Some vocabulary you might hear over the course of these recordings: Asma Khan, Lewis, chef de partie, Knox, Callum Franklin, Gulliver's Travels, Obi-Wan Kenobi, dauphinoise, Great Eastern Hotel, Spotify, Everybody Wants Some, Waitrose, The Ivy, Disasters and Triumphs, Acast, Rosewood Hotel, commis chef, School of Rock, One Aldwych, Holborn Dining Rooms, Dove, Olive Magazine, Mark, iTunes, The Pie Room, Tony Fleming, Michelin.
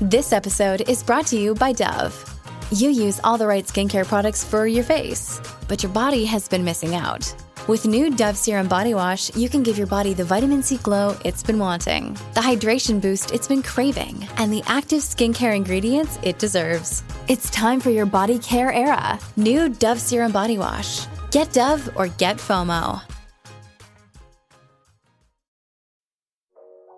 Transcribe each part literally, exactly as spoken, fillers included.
This episode is brought to you by Dove. You use all the right skincare products for your face, but your body has been missing out. With new Dove Serum Body Wash, you can give your body the vitamin C glow it's been wanting, the hydration boost it's been craving, and the active skincare ingredients it deserves. It's time for your body care era. New Dove Serum Body Wash. Get Dove or get FOMO.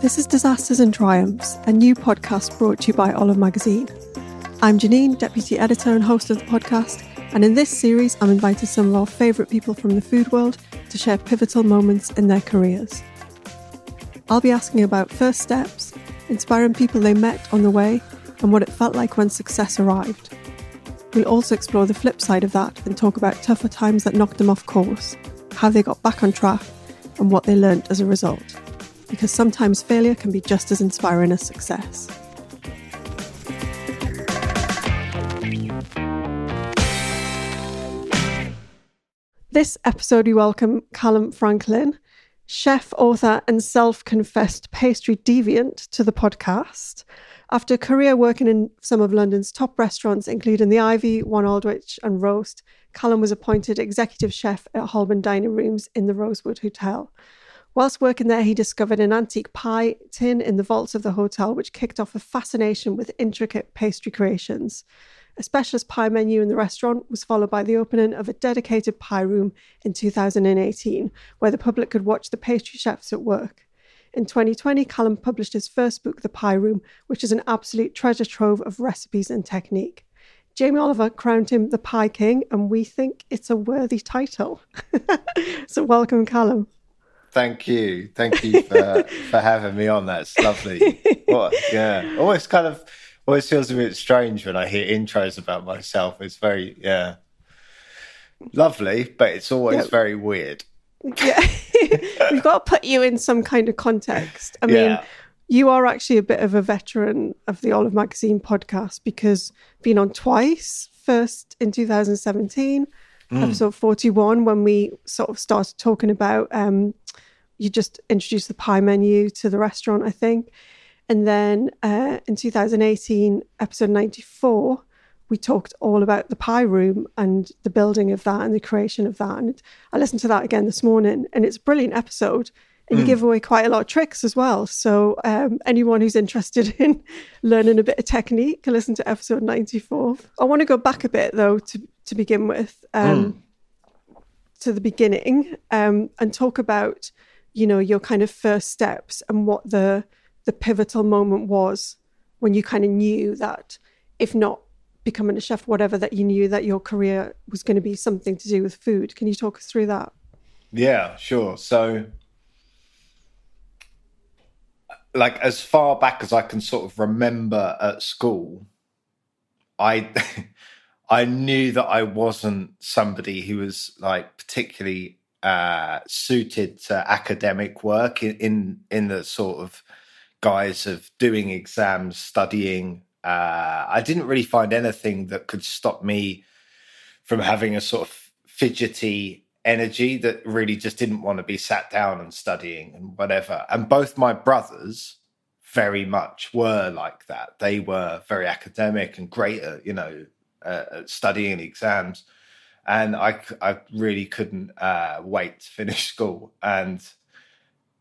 This is Disasters and Triumphs, a new podcast brought to you by Olive Magazine. I'm Janine, Deputy Editor and host of the podcast, and in this series I'm inviting some of our favourite people from the food world to share pivotal moments in their careers. I'll be asking about first steps, inspiring people they met on the way, and what it felt like when success arrived. We'll also explore the flip side of that and talk about tougher times that knocked them off course, how they got back on track, and what they learnt as a result. Because sometimes failure can be just as inspiring as success. This episode, we welcome Callum Franklin, chef, author, and self-confessed pastry deviant to the podcast. After a career working in some of London's top restaurants, including The Ivy, One Aldwych, and Roast, Callum was appointed executive chef at Holborn Dining Rooms in the Rosewood Hotel. Whilst working there, he discovered an antique pie tin in the vaults of the hotel, which kicked off a fascination with intricate pastry creations. A specialist pie menu in the restaurant was followed by the opening of a dedicated pie room in two thousand eighteen, where the public could watch the pastry chefs at work. In twenty twenty, Callum published his first book, The Pie Room, which is an absolute treasure trove of recipes and technique. Jamie Oliver crowned him the Pie King, and we think it's a worthy title. So welcome, Callum. Thank you. Thank you for, for having me on. That's lovely. What? Yeah. Always kind of, always feels a bit strange when I hear intros about myself. It's very, yeah, lovely, but it's always yeah. very weird. Yeah. We've got to put you in some kind of context. I yeah. mean, you are actually a bit of a veteran of the Olive Magazine podcast because been on twice, first in two thousand seventeen, mm. episode forty-one, when we sort of started talking about, um, you just introduced the pie menu to the restaurant, I think. And then uh, in two thousand eighteen, episode ninety-four, we talked all about the pie room and the building of that and the creation of that. And I listened to that again this morning, and it's a brilliant episode. And you mm. give away quite a lot of tricks as well. So um, anyone who's interested in learning a bit of technique can listen to episode ninety-four. I want to go back a bit, though, to, to begin with, um, mm. to the beginning, um, and talk about, you know, your kind of first steps and what the the pivotal moment was when you kind of knew that, if not becoming a chef, whatever, that you knew that your career was going to be something to do with food. Can you talk us through that? Yeah, sure. So, like, as far back as I can sort of remember at school, I I knew that I wasn't somebody who was, like, particularly Uh, suited to academic work in, in in the sort of guise of doing exams, studying, Uh, I didn't really find anything that could stop me from having a sort of fidgety energy that really just didn't want to be sat down and studying and whatever. And both my brothers very much were like that. They were very academic and great at, you know, uh, at studying exams. And I, I really couldn't uh, wait to finish school. And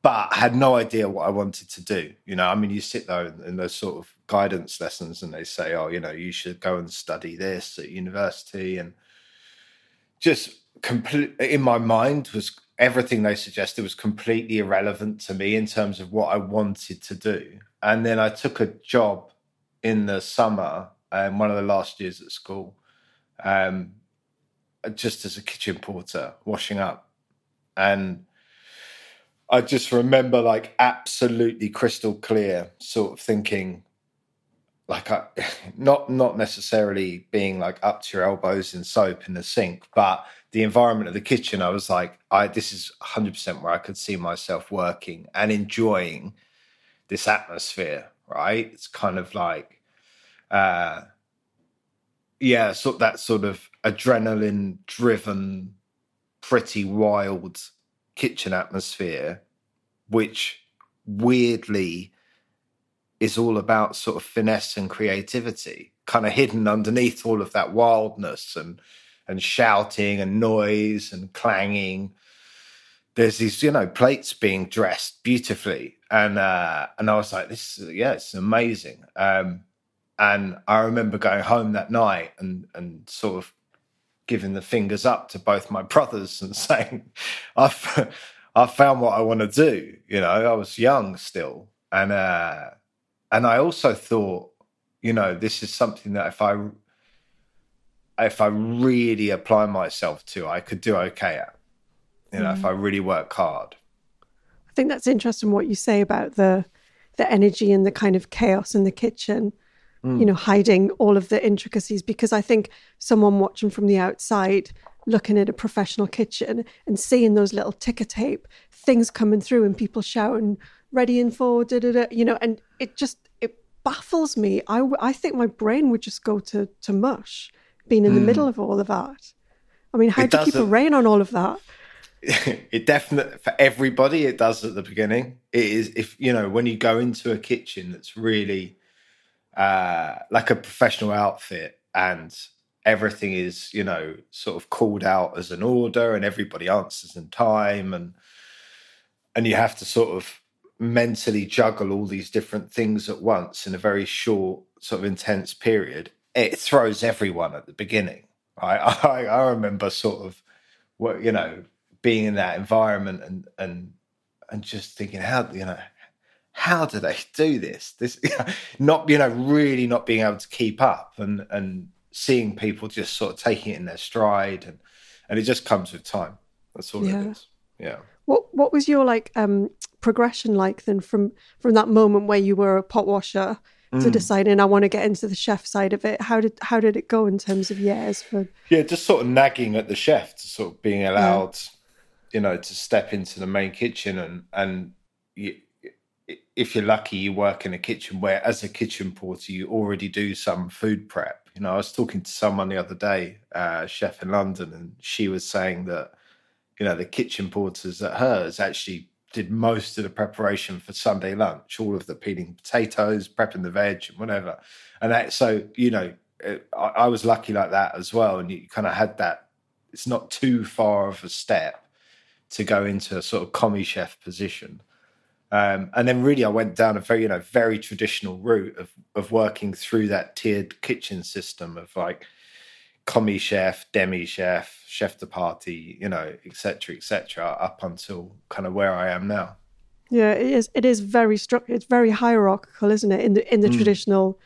But I had no idea what I wanted to do. You know, I mean, you sit there in, in those sort of guidance lessons and they say, oh, you know, you should go and study this at university. And just complete, in my mind was everything they suggested was completely irrelevant to me in terms of what I wanted to do. And then I took a job in the summer, um, one of the last years at school, um, just as a kitchen porter, washing up. And I just remember, like, absolutely crystal clear, sort of thinking, like, I, not not necessarily being like up to your elbows in soap in the sink, but the environment of the kitchen. I was like, I this is one hundred percent where I could see myself working and enjoying this atmosphere. Right? It's kind of like, uh, yeah, sort of that sort of adrenaline-driven, pretty wild kitchen atmosphere, which weirdly is all about sort of finesse and creativity, kind of hidden underneath all of that wildness and and shouting and noise and clanging. There's these, you know, plates being dressed beautifully, and uh, and I was like, this, yeah, it's amazing. Um, and I remember going home that night and and sort of giving the fingers up to both my brothers and saying, I've, I've found what I want to do. You know, I was young still. And, uh, and I also thought, you know, this is something that if I, if I really apply myself to, I could do okay at, you know, mm. if I really work hard. I think that's interesting what you say about the, the energy and the kind of chaos in the kitchen. You know, hiding all of the intricacies, because I think someone watching from the outside, looking at a professional kitchen and seeing those little ticker tape things coming through and people shouting, ready and for, da da da, you know, and it just, it baffles me. I, I think my brain would just go to, to mush being in mm. the middle of all of that. I mean, how do you keep a rein on all of that? It definitely, for everybody, it does at the beginning. It is, if, you know, when you go into a kitchen that's really, uh like a professional outfit and everything is, you know, sort of called out as an order and everybody answers in time, and and you have to sort of mentally juggle all these different things at once in a very short sort of intense period. It throws everyone at the beginning. I I, I remember sort of, what, you know, being in that environment and and and just thinking, how, you know, how do they do this? This, not, you know, really not being able to keep up, and, and seeing people just sort of taking it in their stride, and, and it just comes with time. That's all yeah. it is. Yeah. What What was your like um, progression like then from from that moment where you were a pot washer to mm. deciding I want to get into the chef side of it? How did How did it go in terms of years? For yeah, just sort of nagging at the chef to sort of being allowed, yeah. you know, to step into the main kitchen and and. You, if you're lucky, you work in a kitchen where, as a kitchen porter, you already do some food prep. You know, I was talking to someone the other day, uh, a chef in London, and she was saying that, you know, the kitchen porters at hers actually did most of the preparation for Sunday lunch, all of the peeling potatoes, prepping the veg and whatever. And that, so, you know, it, I, I was lucky like that as well. And you kind of had that, it's not too far of a step to go into a sort of commis chef position. Um, and then really I went down a very, you know, very traditional route of of working through that tiered kitchen system of like commis chef, demi chef, chef de partie, you know, et cetera, et cetera, up until kind of where I am now. Yeah, it is. It is very structured. It's very hierarchical, isn't it? In the in the mm. traditional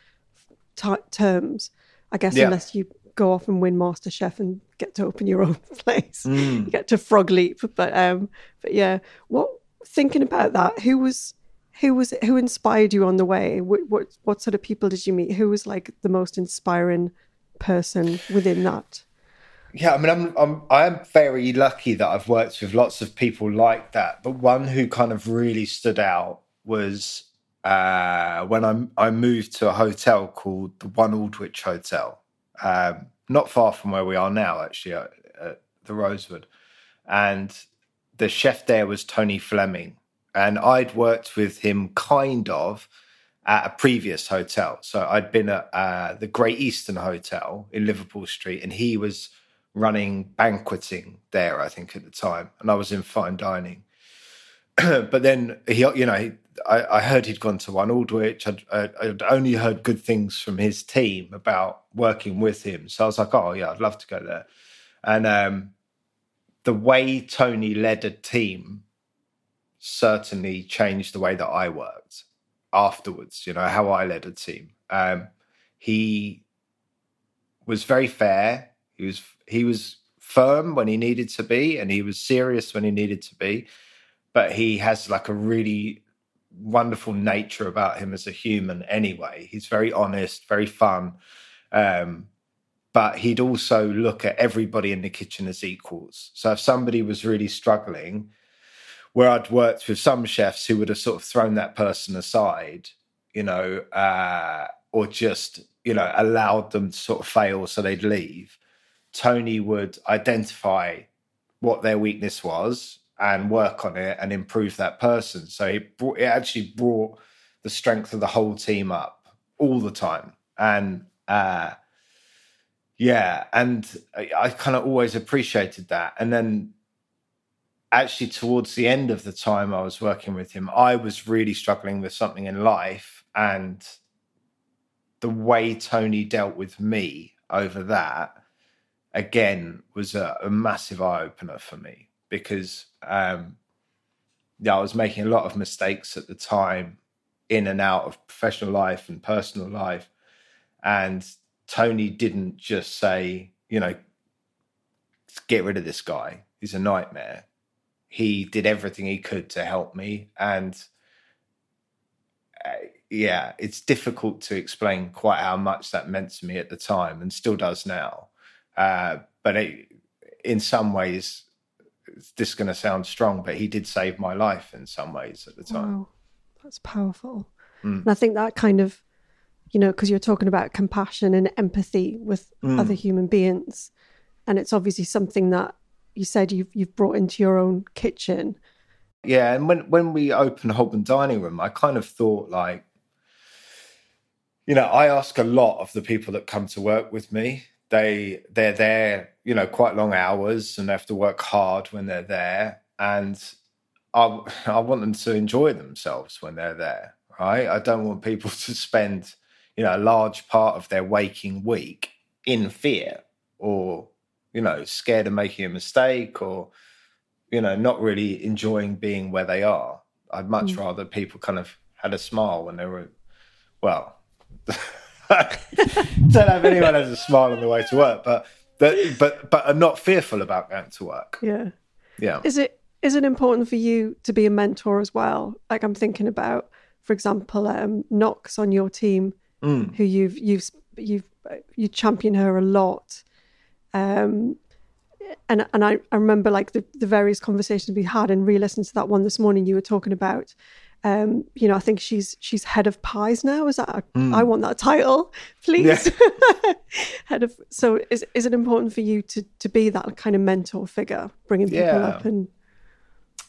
t- terms, I guess, yeah. unless you go off and win MasterChef and get to open your own place, mm. you get to frog leap. But um, but yeah, what. Thinking about that, who was, who was, who inspired you on the way? What, what, what sort of people did you meet? Who was like the most inspiring person within that? Yeah, I mean, I'm, I'm, I'm very lucky that I've worked with lots of people like that. But one who kind of really stood out was uh, when I, I moved to a hotel called the One Aldwych Hotel, um, not far from where we are now, actually, at, at the Rosewood. And the chef there was Tony Fleming. And I'd worked with him kind of at a previous hotel. So I'd been at uh, the Great Eastern Hotel in Liverpool Street, and he was running banqueting there, I think, at the time. And I was in fine dining. But then, he, you know, he, I, I heard he'd gone to One Aldwych. I'd, I'd only heard good things from his team about working with him. So I was like, oh, yeah, I'd love to go there. And um, the way Tony led a team certainly changed the way that I worked afterwards, you know, how I led a team. Um, he was very fair. He was he was firm when he needed to be, and he was serious when he needed to be. But he has like a really wonderful nature about him as a human anyway. He's very honest, very fun. Um, but he'd also look at everybody in the kitchen as equals. So if somebody was really struggling, where I'd worked with some chefs who would have sort of thrown that person aside, you know, uh, or just, you know, allowed them to sort of fail so they'd leave, Tony would identify what their weakness was and work on it and improve that person. So it, brought, it actually brought the strength of the whole team up all the time. And, uh, yeah, and I, I kind of always appreciated that. And then actually towards the end of the time I was working with him, I was really struggling with something in life. And the way Tony dealt with me over that, again, was a, a massive eye-opener for me. Because um, yeah, I was making a lot of mistakes at the time, in and out of professional life and personal life. And Tony didn't just say, you know, get rid of this guy, he's a nightmare. He did everything he could to help me. And uh, yeah, it's difficult to explain quite how much that meant to me at the time, and still does now. Uh, but it, in some ways... this is going to sound strong, but he did save my life in some ways at the time. Wow, that's powerful. Mm. And I think that kind of, you know, because you're talking about compassion and empathy with mm. other human beings, and it's obviously something that you said you've you've brought into your own kitchen. Yeah, and when, when we opened Holborn Dining Room, I kind of thought like, you know, I ask a lot of the people that come to work with me. They, they're there, you know, quite long hours, and they have to work hard when they're there. And I, I want them to enjoy themselves when they're there, right? I don't want people to spend, you know, a large part of their waking week in fear, or, you know, scared of making a mistake, or, you know, not really enjoying being where they are. I'd much mm. rather people kind of had a smile when they were, well... Don't have anyone has a smile on the way to work, but but but I'm not fearful about going to work. Yeah, yeah. Is it is it important for you to be a mentor as well? Like I'm thinking about, for example, um, Knox on your team, mm. who you've you've you've you champion her a lot, um, and and I, I remember like the, the various conversations we had, and re-listening to that one this morning, you were talking about. Um, you know, I think she's she's head of pies now. Is that a, mm. I want that title, please. Yeah. Head of. So, is is it important for you to to be that kind of mentor figure, bringing people yeah. up? And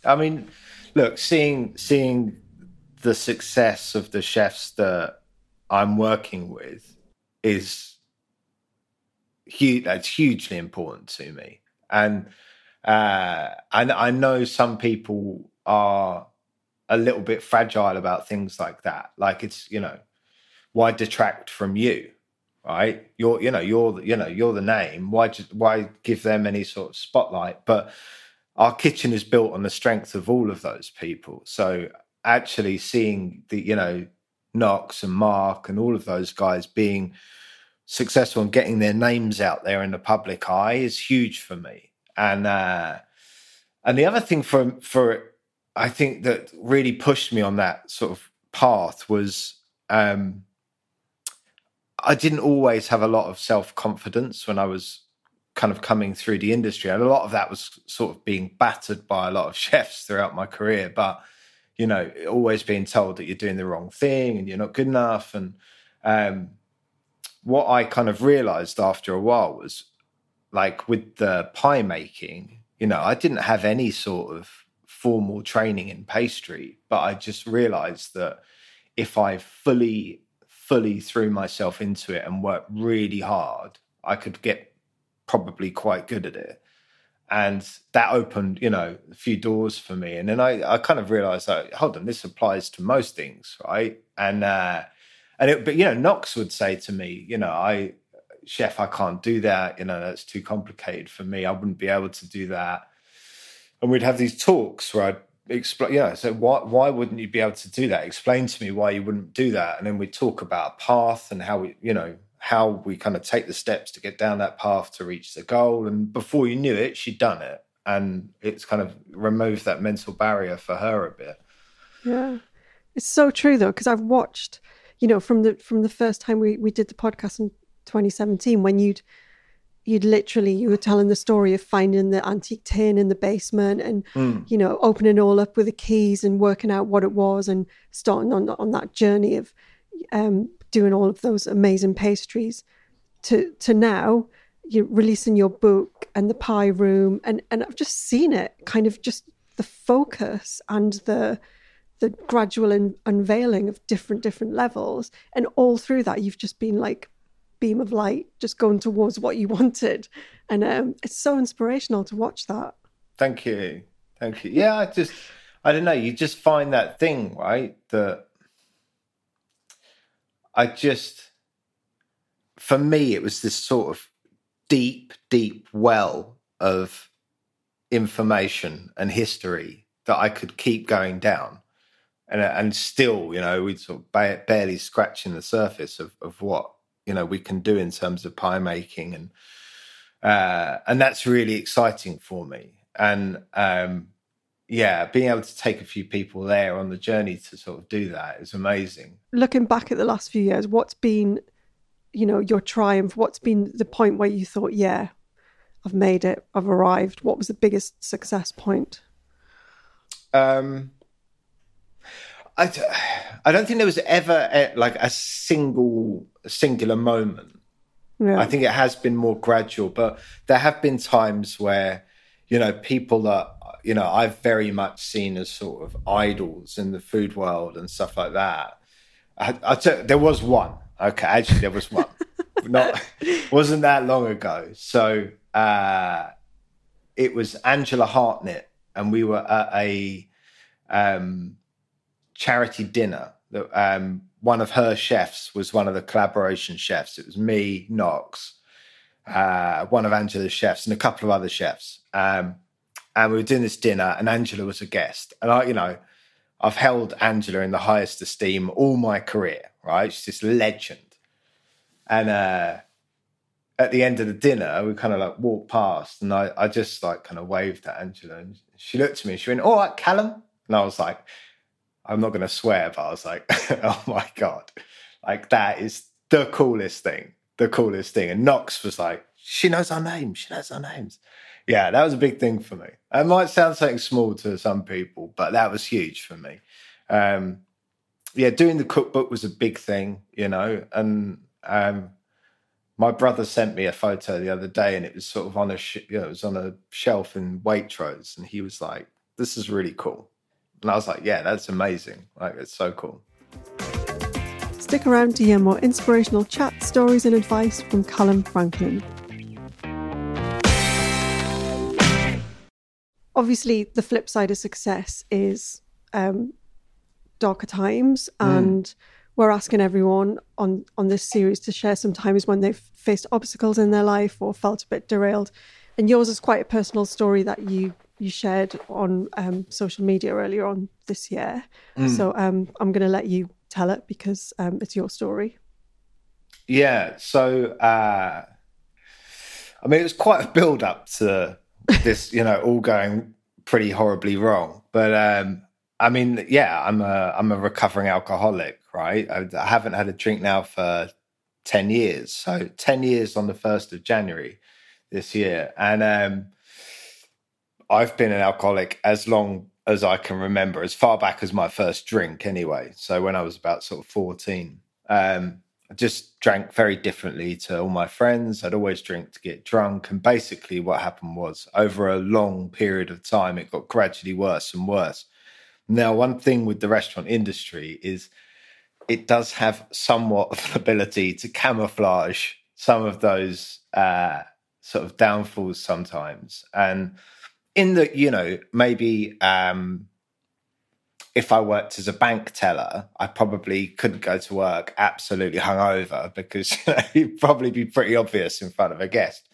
I mean, look, seeing seeing the success of the chefs that I'm working with is huge. That's hugely important to me, and uh, and I know some people are a little bit fragile about things like that. Like it's, you know, why detract from you, right? You're, you know, you're, you know, you're the name. Why, just, why give them any sort of spotlight? But our kitchen is built on the strength of all of those people. So actually seeing the, you know, Knox and Mark and all of those guys being successful and getting their names out there in the public eye is huge for me. And, uh, and the other thing for, for, I think that really pushed me on that sort of path was um, I didn't always have a lot of self-confidence when I was kind of coming through the industry. And a lot of that was sort of being battered by a lot of chefs throughout my career. But you know, always being told that you're doing the wrong thing and you're not good enough. And um, what I kind of realized after a while was, like, with the pie making, you know, I didn't have any sort of formal training in pastry, but I just realized that if I fully, fully threw myself into it and worked really hard, I could get probably quite good at it. And that opened, you know, a few doors for me. And then I, I kind of realized, like, hold on, this applies to most things, right? And, uh, and it, but, you know, Knox would say to me, you know, I, chef, I can't do that. You know, that's too complicated for me. I wouldn't be able to do that. And we'd have these talks where I'd explain, you know, so why, why wouldn't you be able to do that? Explain to me why you wouldn't do that. And then we'd talk about a path and how we, you know, how we kind of take the steps to get down that path to reach the goal. And before you knew it, she'd done it. And it's kind of removed that mental barrier for her a bit. Yeah. It's so true, though, because I've watched, you know, from the from the first time we, we did the podcast in twenty seventeen, when you'd you'd literally, you were telling the story of finding the antique tin in the basement and, mm. you know, opening all up with the keys and working out what it was and starting on on that journey of um doing all of those amazing pastries to to now you're releasing your book and the pie room. And, and I've just seen it kind of just the focus and the the gradual un- unveiling of different, different levels. And all through that, you've just been like beam of light, just going towards what you wanted. And um, it's so inspirational to watch that. Thank you. Thank you. Yeah, I just, I don't know. You just find that thing, right? That, I just, for me, it was this sort of deep, deep well of information and history that I could keep going down. And and still, you know, we'd sort of ba- barely scratching the surface of, of what, you know, we can do in terms of pie making. And uh, and that's really exciting for me. And um, yeah, being able to take a few people there on the journey to sort of do that is amazing. Looking back at the last few years, what's been, you know, your triumph? What's been the point where you thought, yeah, I've made it, I've arrived? What was the biggest success point? Um, I, I don't think there was ever a, like a single, singular moment. Yeah. I think it has been more gradual, but there have been times where, you know, people that, you know, I've very much seen as sort of idols in the food world and stuff like that. I, I took, there was one. Okay, actually, there was one. Not wasn't that long ago. So uh, it was Angela Hartnett, and we were at a um, charity dinner. That um, one of her chefs was one of the collaboration chefs. It was me, Knox, uh, one of Angela's chefs, and a couple of other chefs. Um, And we were doing this dinner, and Angela was a guest. And I, you know, I've held Angela in the highest esteem all my career, right? She's this legend. And uh, at the end of the dinner, we kind of like walked past, and I, I just like kind of waved at Angela, and she looked at me and she went, "All right, Callum." And I was like, I'm not going to swear, but I was like, oh my God, like that is the coolest thing, the coolest thing. And Knox was like, she knows our names, she knows our names. Yeah, that was a big thing for me. It might sound something small to some people, but that was huge for me. Um, yeah, doing the cookbook was a big thing, you know. And um, my brother sent me a photo the other day, and it was sort of on a sh- you know, it was on a shelf in Waitrose, and he was like, "This is really cool," and I was like, "Yeah, that's amazing! Like, it's so cool." Stick around to hear more inspirational chat, stories, and advice from Callum Franklin. Obviously, the flip side of success is um, darker times, and mm. we're asking everyone on, on this series to share some times when they've faced obstacles in their life or felt a bit derailed. And yours is quite a personal story that you you shared on um, social media earlier on this year. Mm. So um, I'm going to let you tell it because um, it's your story. Yeah. So uh, I mean, it was quite a build up to this, you know, all going pretty horribly wrong. But um, I mean, yeah, I'm a I'm a recovering alcoholic, right? I, I haven't had a drink now for ten years. So ten years on the first of January this year, and um, I've been an alcoholic as long as I can remember, as far back as my first drink anyway. So when I was about sort of fourteen, um, I just drank very differently to all my friends. I'd always drink to get drunk. And basically what happened was over a long period of time, it got gradually worse and worse. Now, one thing with the restaurant industry is it does have somewhat of an ability to camouflage some of those uh, sort of downfalls sometimes. And in that, you know, maybe um, if I worked as a bank teller, I probably couldn't go to work absolutely hungover because, you know, it'd probably be pretty obvious in front of a guest.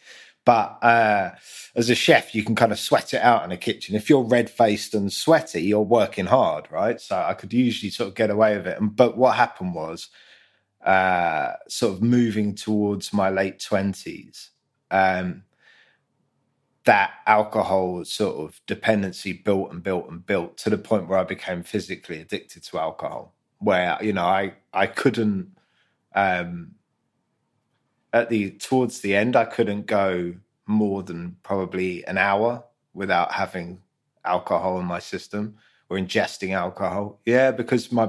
But uh, as a chef, you can kind of sweat it out in a kitchen. If you're red-faced and sweaty, you're working hard, right? So I could usually sort of get away with it. And, but what happened was uh, sort of moving towards my late twenties, um, that alcohol sort of dependency built and built and built to the point where I became physically addicted to alcohol, where, you know, I, I couldn't... Um, At the towards the end, I couldn't go more than probably an hour without having alcohol in my system or ingesting alcohol. Yeah, because my,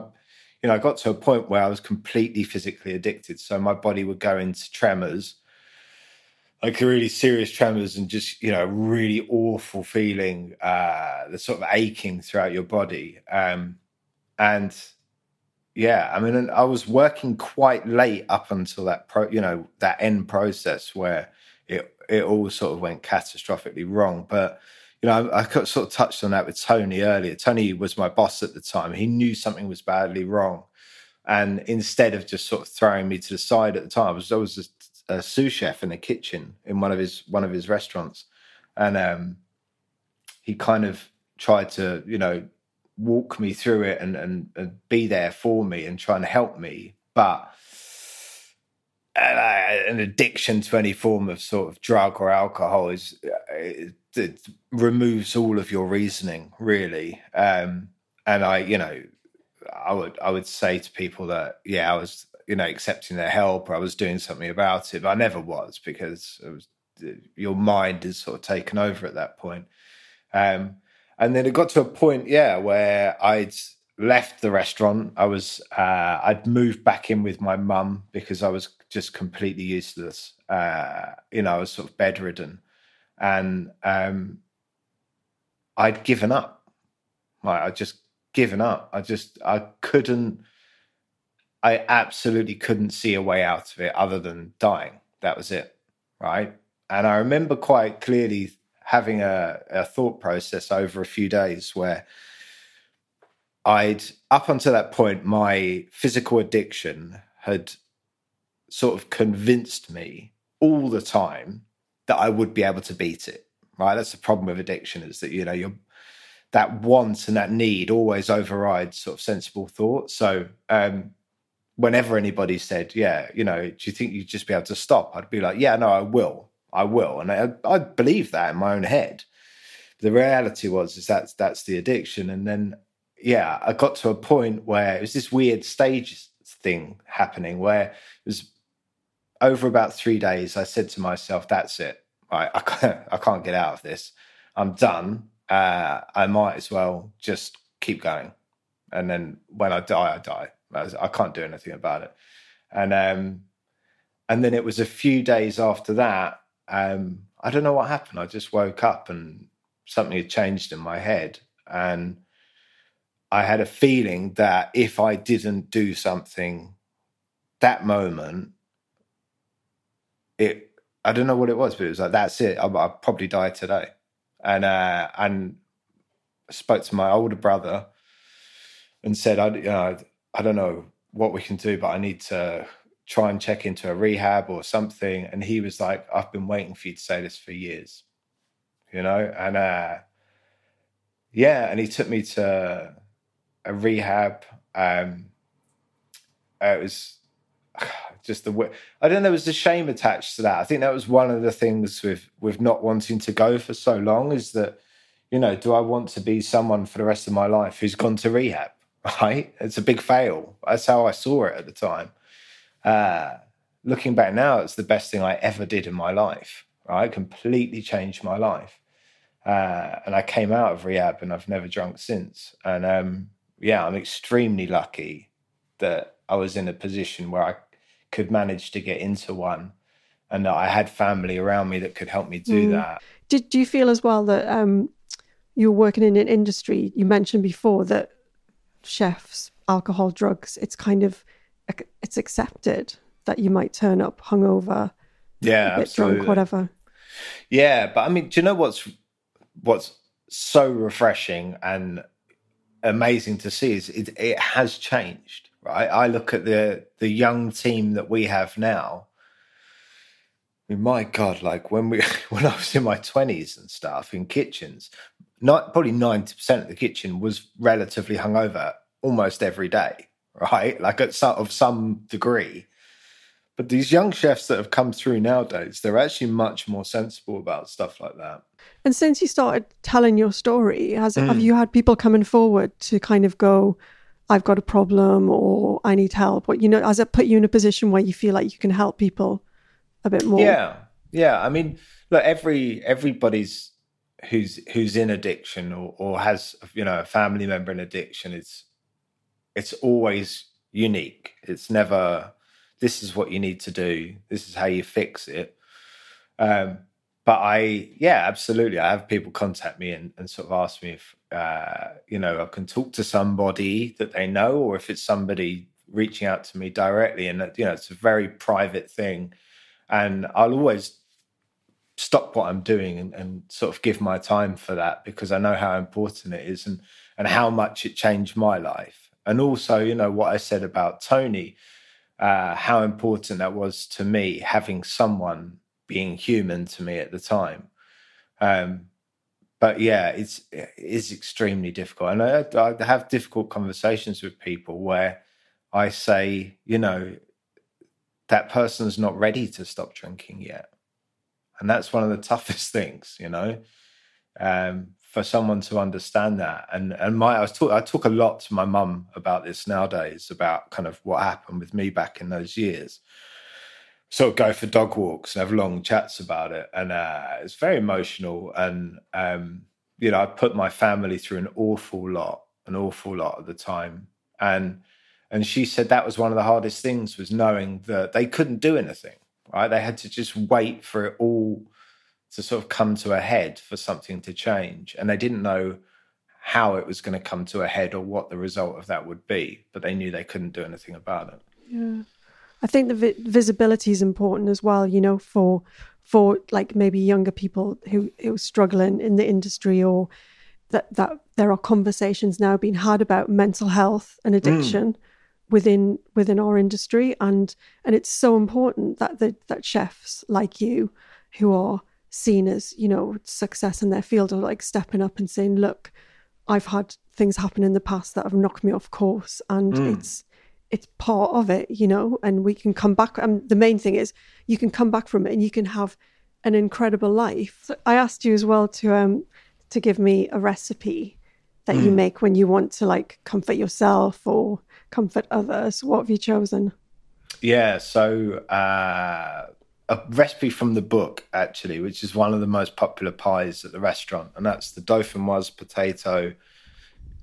you know, I got to a point where I was completely physically addicted. So my body would go into tremors, like really serious tremors, and just, you know, really awful feeling, uh, the sort of aching throughout your body, um, and. Yeah, I mean, I was working quite late up until that, pro, you know, that end process where it it all sort of went catastrophically wrong. But, you know, I, I sort of touched on that with Tony earlier. Tony was my boss at the time. He knew something was badly wrong. And instead of just sort of throwing me to the side at the time, I was, I was a, a sous chef in the kitchen in one of his one of his restaurants. And um, he kind of tried to, you know, walk me through it and, and and be there for me and try and help me, but and I, an addiction to any form of sort of drug or alcohol is it, it removes all of your reasoning, really. Um, and I, you know, I would I would say to people that yeah, I was, you know, accepting their help or I was doing something about it, but I never was because it was, your mind is sort of taken over at that point. Um, And then it got to a point, yeah, where I'd left the restaurant. I was, uh, I'd moved back in with my mum because I was just completely useless. Uh, you know, I was sort of bedridden, and um, I'd given up. Like, I'd just given up. I just, I couldn't, I absolutely couldn't see a way out of it other than dying. That was it, right? And I remember quite clearly having a, a thought process over a few days where I'd, up until that point, my physical addiction had sort of convinced me all the time that I would be able to beat it, right? That's the problem with addiction, is that, you know, you're, that want and that need always overrides sort of sensible thought. So um, whenever anybody said, yeah, you know, do you think you'd just be able to stop? I'd be like, yeah, no, I will. I will. And I, I believed that in my own head. The reality was, is that's, that's the addiction. And then, yeah, I got to a point where it was this weird stage thing happening where it was over about three days. I said to myself, that's it. I, I can't, I can't get out of this. I'm done. Uh, I might as well just keep going. And then when I die, I die. I, I can't do anything about it. And, um, and then it was a few days after that, Um, I don't know what happened. I just woke up and something had changed in my head. And I had a feeling that if I didn't do something that moment, it, I don't know what it was, but it was like, that's it. I'll, I'll probably die today. And, uh, and I spoke to my older brother and said, I, you know, I don't know what we can do, but I need to try and check into a rehab or something. And he was like, I've been waiting for you to say this for years, you know? And uh, yeah, and he took me to a rehab. Um, it was just the, I don't know, there was the shame attached to that. I think that was one of the things with, with not wanting to go for so long is that, you know, do I want to be someone for the rest of my life who's gone to rehab, right? It's a big fail. That's how I saw it at the time. Uh, looking back now, it's the best thing I ever did in my life, right? Completely changed my life. Uh, and I came out of rehab and I've never drunk since. And um, yeah, I'm extremely lucky that I was in a position where I could manage to get into one and that I had family around me that could help me do mm. that. Did do you feel as well that um, you were working in an industry, you mentioned before that chefs, alcohol, drugs, it's kind of, it's accepted that you might turn up hungover, yeah, a bit absolutely. drunk, whatever. Yeah, but I mean, do you know what's what's so refreshing and amazing to see is it, it has changed, right? I look at the the young team that we have now. I mean, my God, like when we when I was in my twenties and stuff in kitchens, not probably ninety percent of the kitchen was relatively hungover almost every day, right? Like at some, of some degree. But these young chefs that have come through nowadays, they're actually much more sensible about stuff like that. And since you started telling your story, has mm. have you had people coming forward to kind of go, I've got a problem or I need help? Or, you know, has it put you in a position where you feel like you can help people a bit more? Yeah, yeah. I mean, look, every everybody's who's who's in addiction or, or has, you know, a family member in addiction, it's it's always unique. It's never... this is what you need to do, this is how you fix it. Um, but I, yeah, absolutely. I have people contact me and, and sort of ask me if, uh, you know, I can talk to somebody that they know, or if it's somebody reaching out to me directly. And, you know, it's a very private thing. And I'll always stop what I'm doing and, and sort of give my time for that, because I know how important it is and, and how much it changed my life. And also, you know, what I said about Tony, Uh, how important that was to me, having someone being human to me at the time. Um, but yeah, it's it's extremely difficult. And I, I have difficult conversations with people where I say, you know, that person's not ready to stop drinking yet. And that's one of the toughest things, you know, um, for someone to understand that. And and my I was talk, I talk a lot to my mum about this nowadays, about kind of what happened with me back in those years. Sort of go for dog walks and have long chats about it, and uh, it's very emotional. And um, you know, I put my family through an awful lot, an awful lot at the time. And and she said that was one of the hardest things, was knowing that they couldn't do anything. Right, they had to just wait for it all to sort of come to a head for something to change. And they didn't know how it was going to come to a head or what the result of that would be, but they knew they couldn't do anything about it. Yeah. I think the vi- visibility is important as well, you know, for, for like maybe younger people who, who are struggling in the industry, or that, that there are conversations now being had about mental health and addiction mm. within, within our industry. And, and it's so important that the, that chefs like you, who are seen as, you know, success in their field, or like stepping up and saying, look, I've had things happen in the past that have knocked me off course, and mm. it's it's part of it, you know, and we can come back. And the main thing is you can come back from it and you can have an incredible life. So I asked you as well to um to give me a recipe that mm. you make when you want to like comfort yourself or comfort others. What have you chosen? Yeah, so uh a recipe from the book, actually, which is one of the most popular pies at the restaurant, and that's the dauphinoise potato,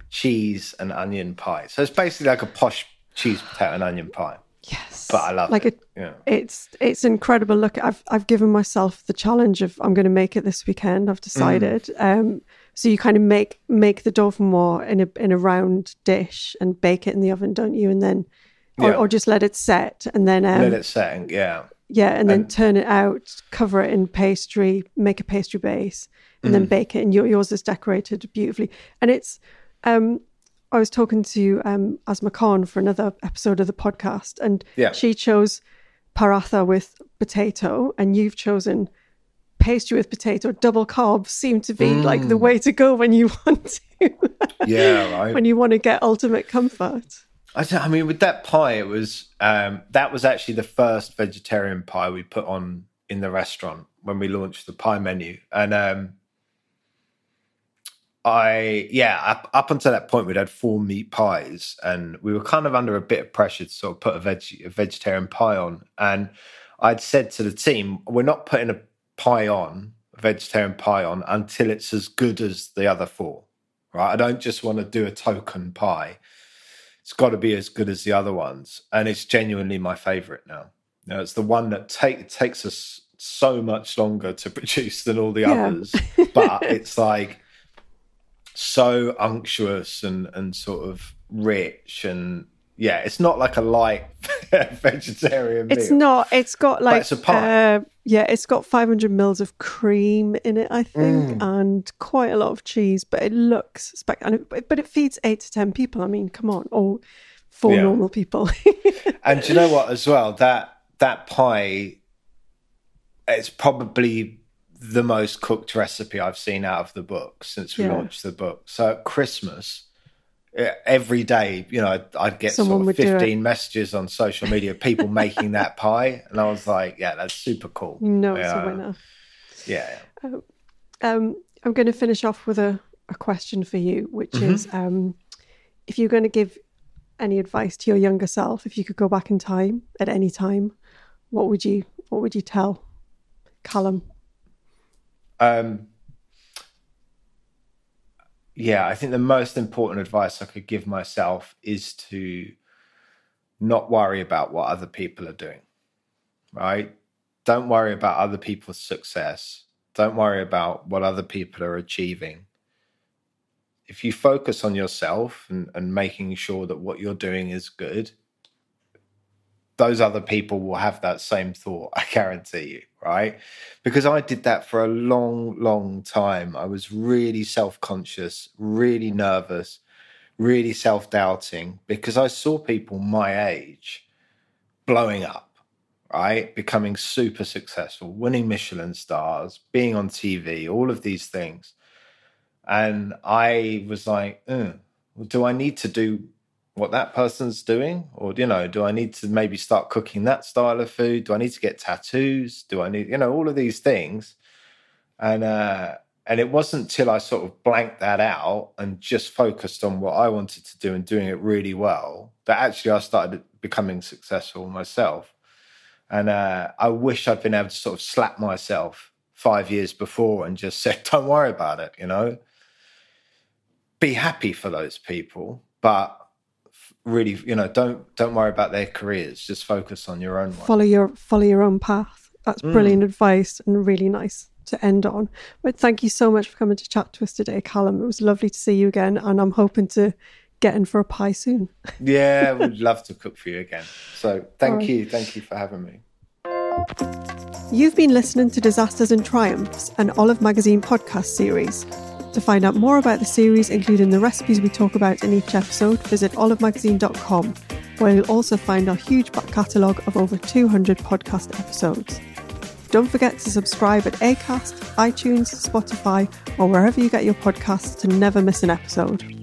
cheese and onion pie. So it's basically like a posh cheese, potato and onion pie. Yes, but I love like it. A, yeah. It's it's incredible. Look, I've I've given myself the challenge of I'm going to make it this weekend. I've decided. Mm. Um, so you kind of make make the dauphinoise in a in a round dish and bake it in the oven, don't you? And then, or, yeah. or just let it set and then um, let it set. Yeah. Yeah, and then and, turn it out, cover it in pastry, make a pastry base, and mm. then bake it. And yours is decorated beautifully. And it's, um, I was talking to um, Asma Khan for another episode of the podcast, and yeah. she chose paratha with potato, and you've chosen pastry with potato. Double carbs seem to be mm. like the way to go when you want to. yeah, right. When you want to get ultimate comfort. I, I mean, with that pie, it was um, that was actually the first vegetarian pie we put on in the restaurant when we launched the pie menu. And um, I, yeah, up, up until that point, we'd had four meat pies, and we were kind of under a bit of pressure to sort of put a, veg, a vegetarian pie on. And I'd said to the team, we're not putting a pie on vegetarian pie on until it's as good as the other four, right? I don't just want to do a token pie. It's got to be as good as the other ones, and it's genuinely my favourite now. Now, it's the one that take, takes us so much longer to produce than all the yeah. others, but it's like so unctuous and, and sort of rich and, yeah, it's not like a light vegetarian meal. It's not. It's got like, it's a pie. Uh, yeah, it's got five hundred mils of cream in it, I think, mm. and quite a lot of cheese, but it looks spectacular. But it feeds eight to ten people. I mean, come on, or four yeah. normal people. And do you know what, as well, that that pie, it's probably the most cooked recipe I've seen out of the book since we yeah. launched the book. So at Christmas, every day, you know, I'd get Someone sort of fifteen messages on social media, people making that pie. And I was like, yeah, that's super cool. No, it's uh, a winner. Yeah. Um, um, I'm going to finish off with a, a question for you, which mm-hmm. is um, if you're going to give any advice to your younger self, if you could go back in time at any time, what would you, what would you tell Callum? Um, yeah, I think the most important advice I could give myself is to not worry about what other people are doing, right? Don't worry about other people's success. Don't worry about what other people are achieving. If you focus on yourself and, and making sure that what you're doing is good, those other people will have that same thought, I guarantee you, right? Because I did that for a long, long time. I was really self-conscious, really nervous, really self-doubting, because I saw people my age blowing up, right? Becoming super successful, winning Michelin stars, being on T V, all of these things. And I was like, mm, well, do I need to do what that person's doing? Or, you know, do I need to maybe start cooking that style of food? Do I need to get tattoos? Do I need, you know, all of these things? And uh, and it wasn't till I sort of blanked that out and just focused on what I wanted to do and doing it really well that actually I started becoming successful myself. And uh, I wish I'd been able to sort of slap myself five years before and just said, don't worry about it, you know. Be happy for those people, but really, you know, don't don't worry about their careers. Just focus on your own one. Follow your follow your own path. That's brilliant mm. advice and really nice to end on. But thank you so much for coming to chat to us today, Callum. It was lovely to see you again, and I'm hoping to get in for a pie soon. Yeah, we'd love to cook for you again. So thank right. you, thank you for having me. You've been listening to Disasters and Triumphs, an Olive Magazine podcast series. To find out more about the series, including the recipes we talk about in each episode, visit olive magazine dot com, where you'll also find our huge back catalogue of over two hundred podcast episodes. Don't forget to subscribe at Acast, iTunes, Spotify, or wherever you get your podcasts to never miss an episode.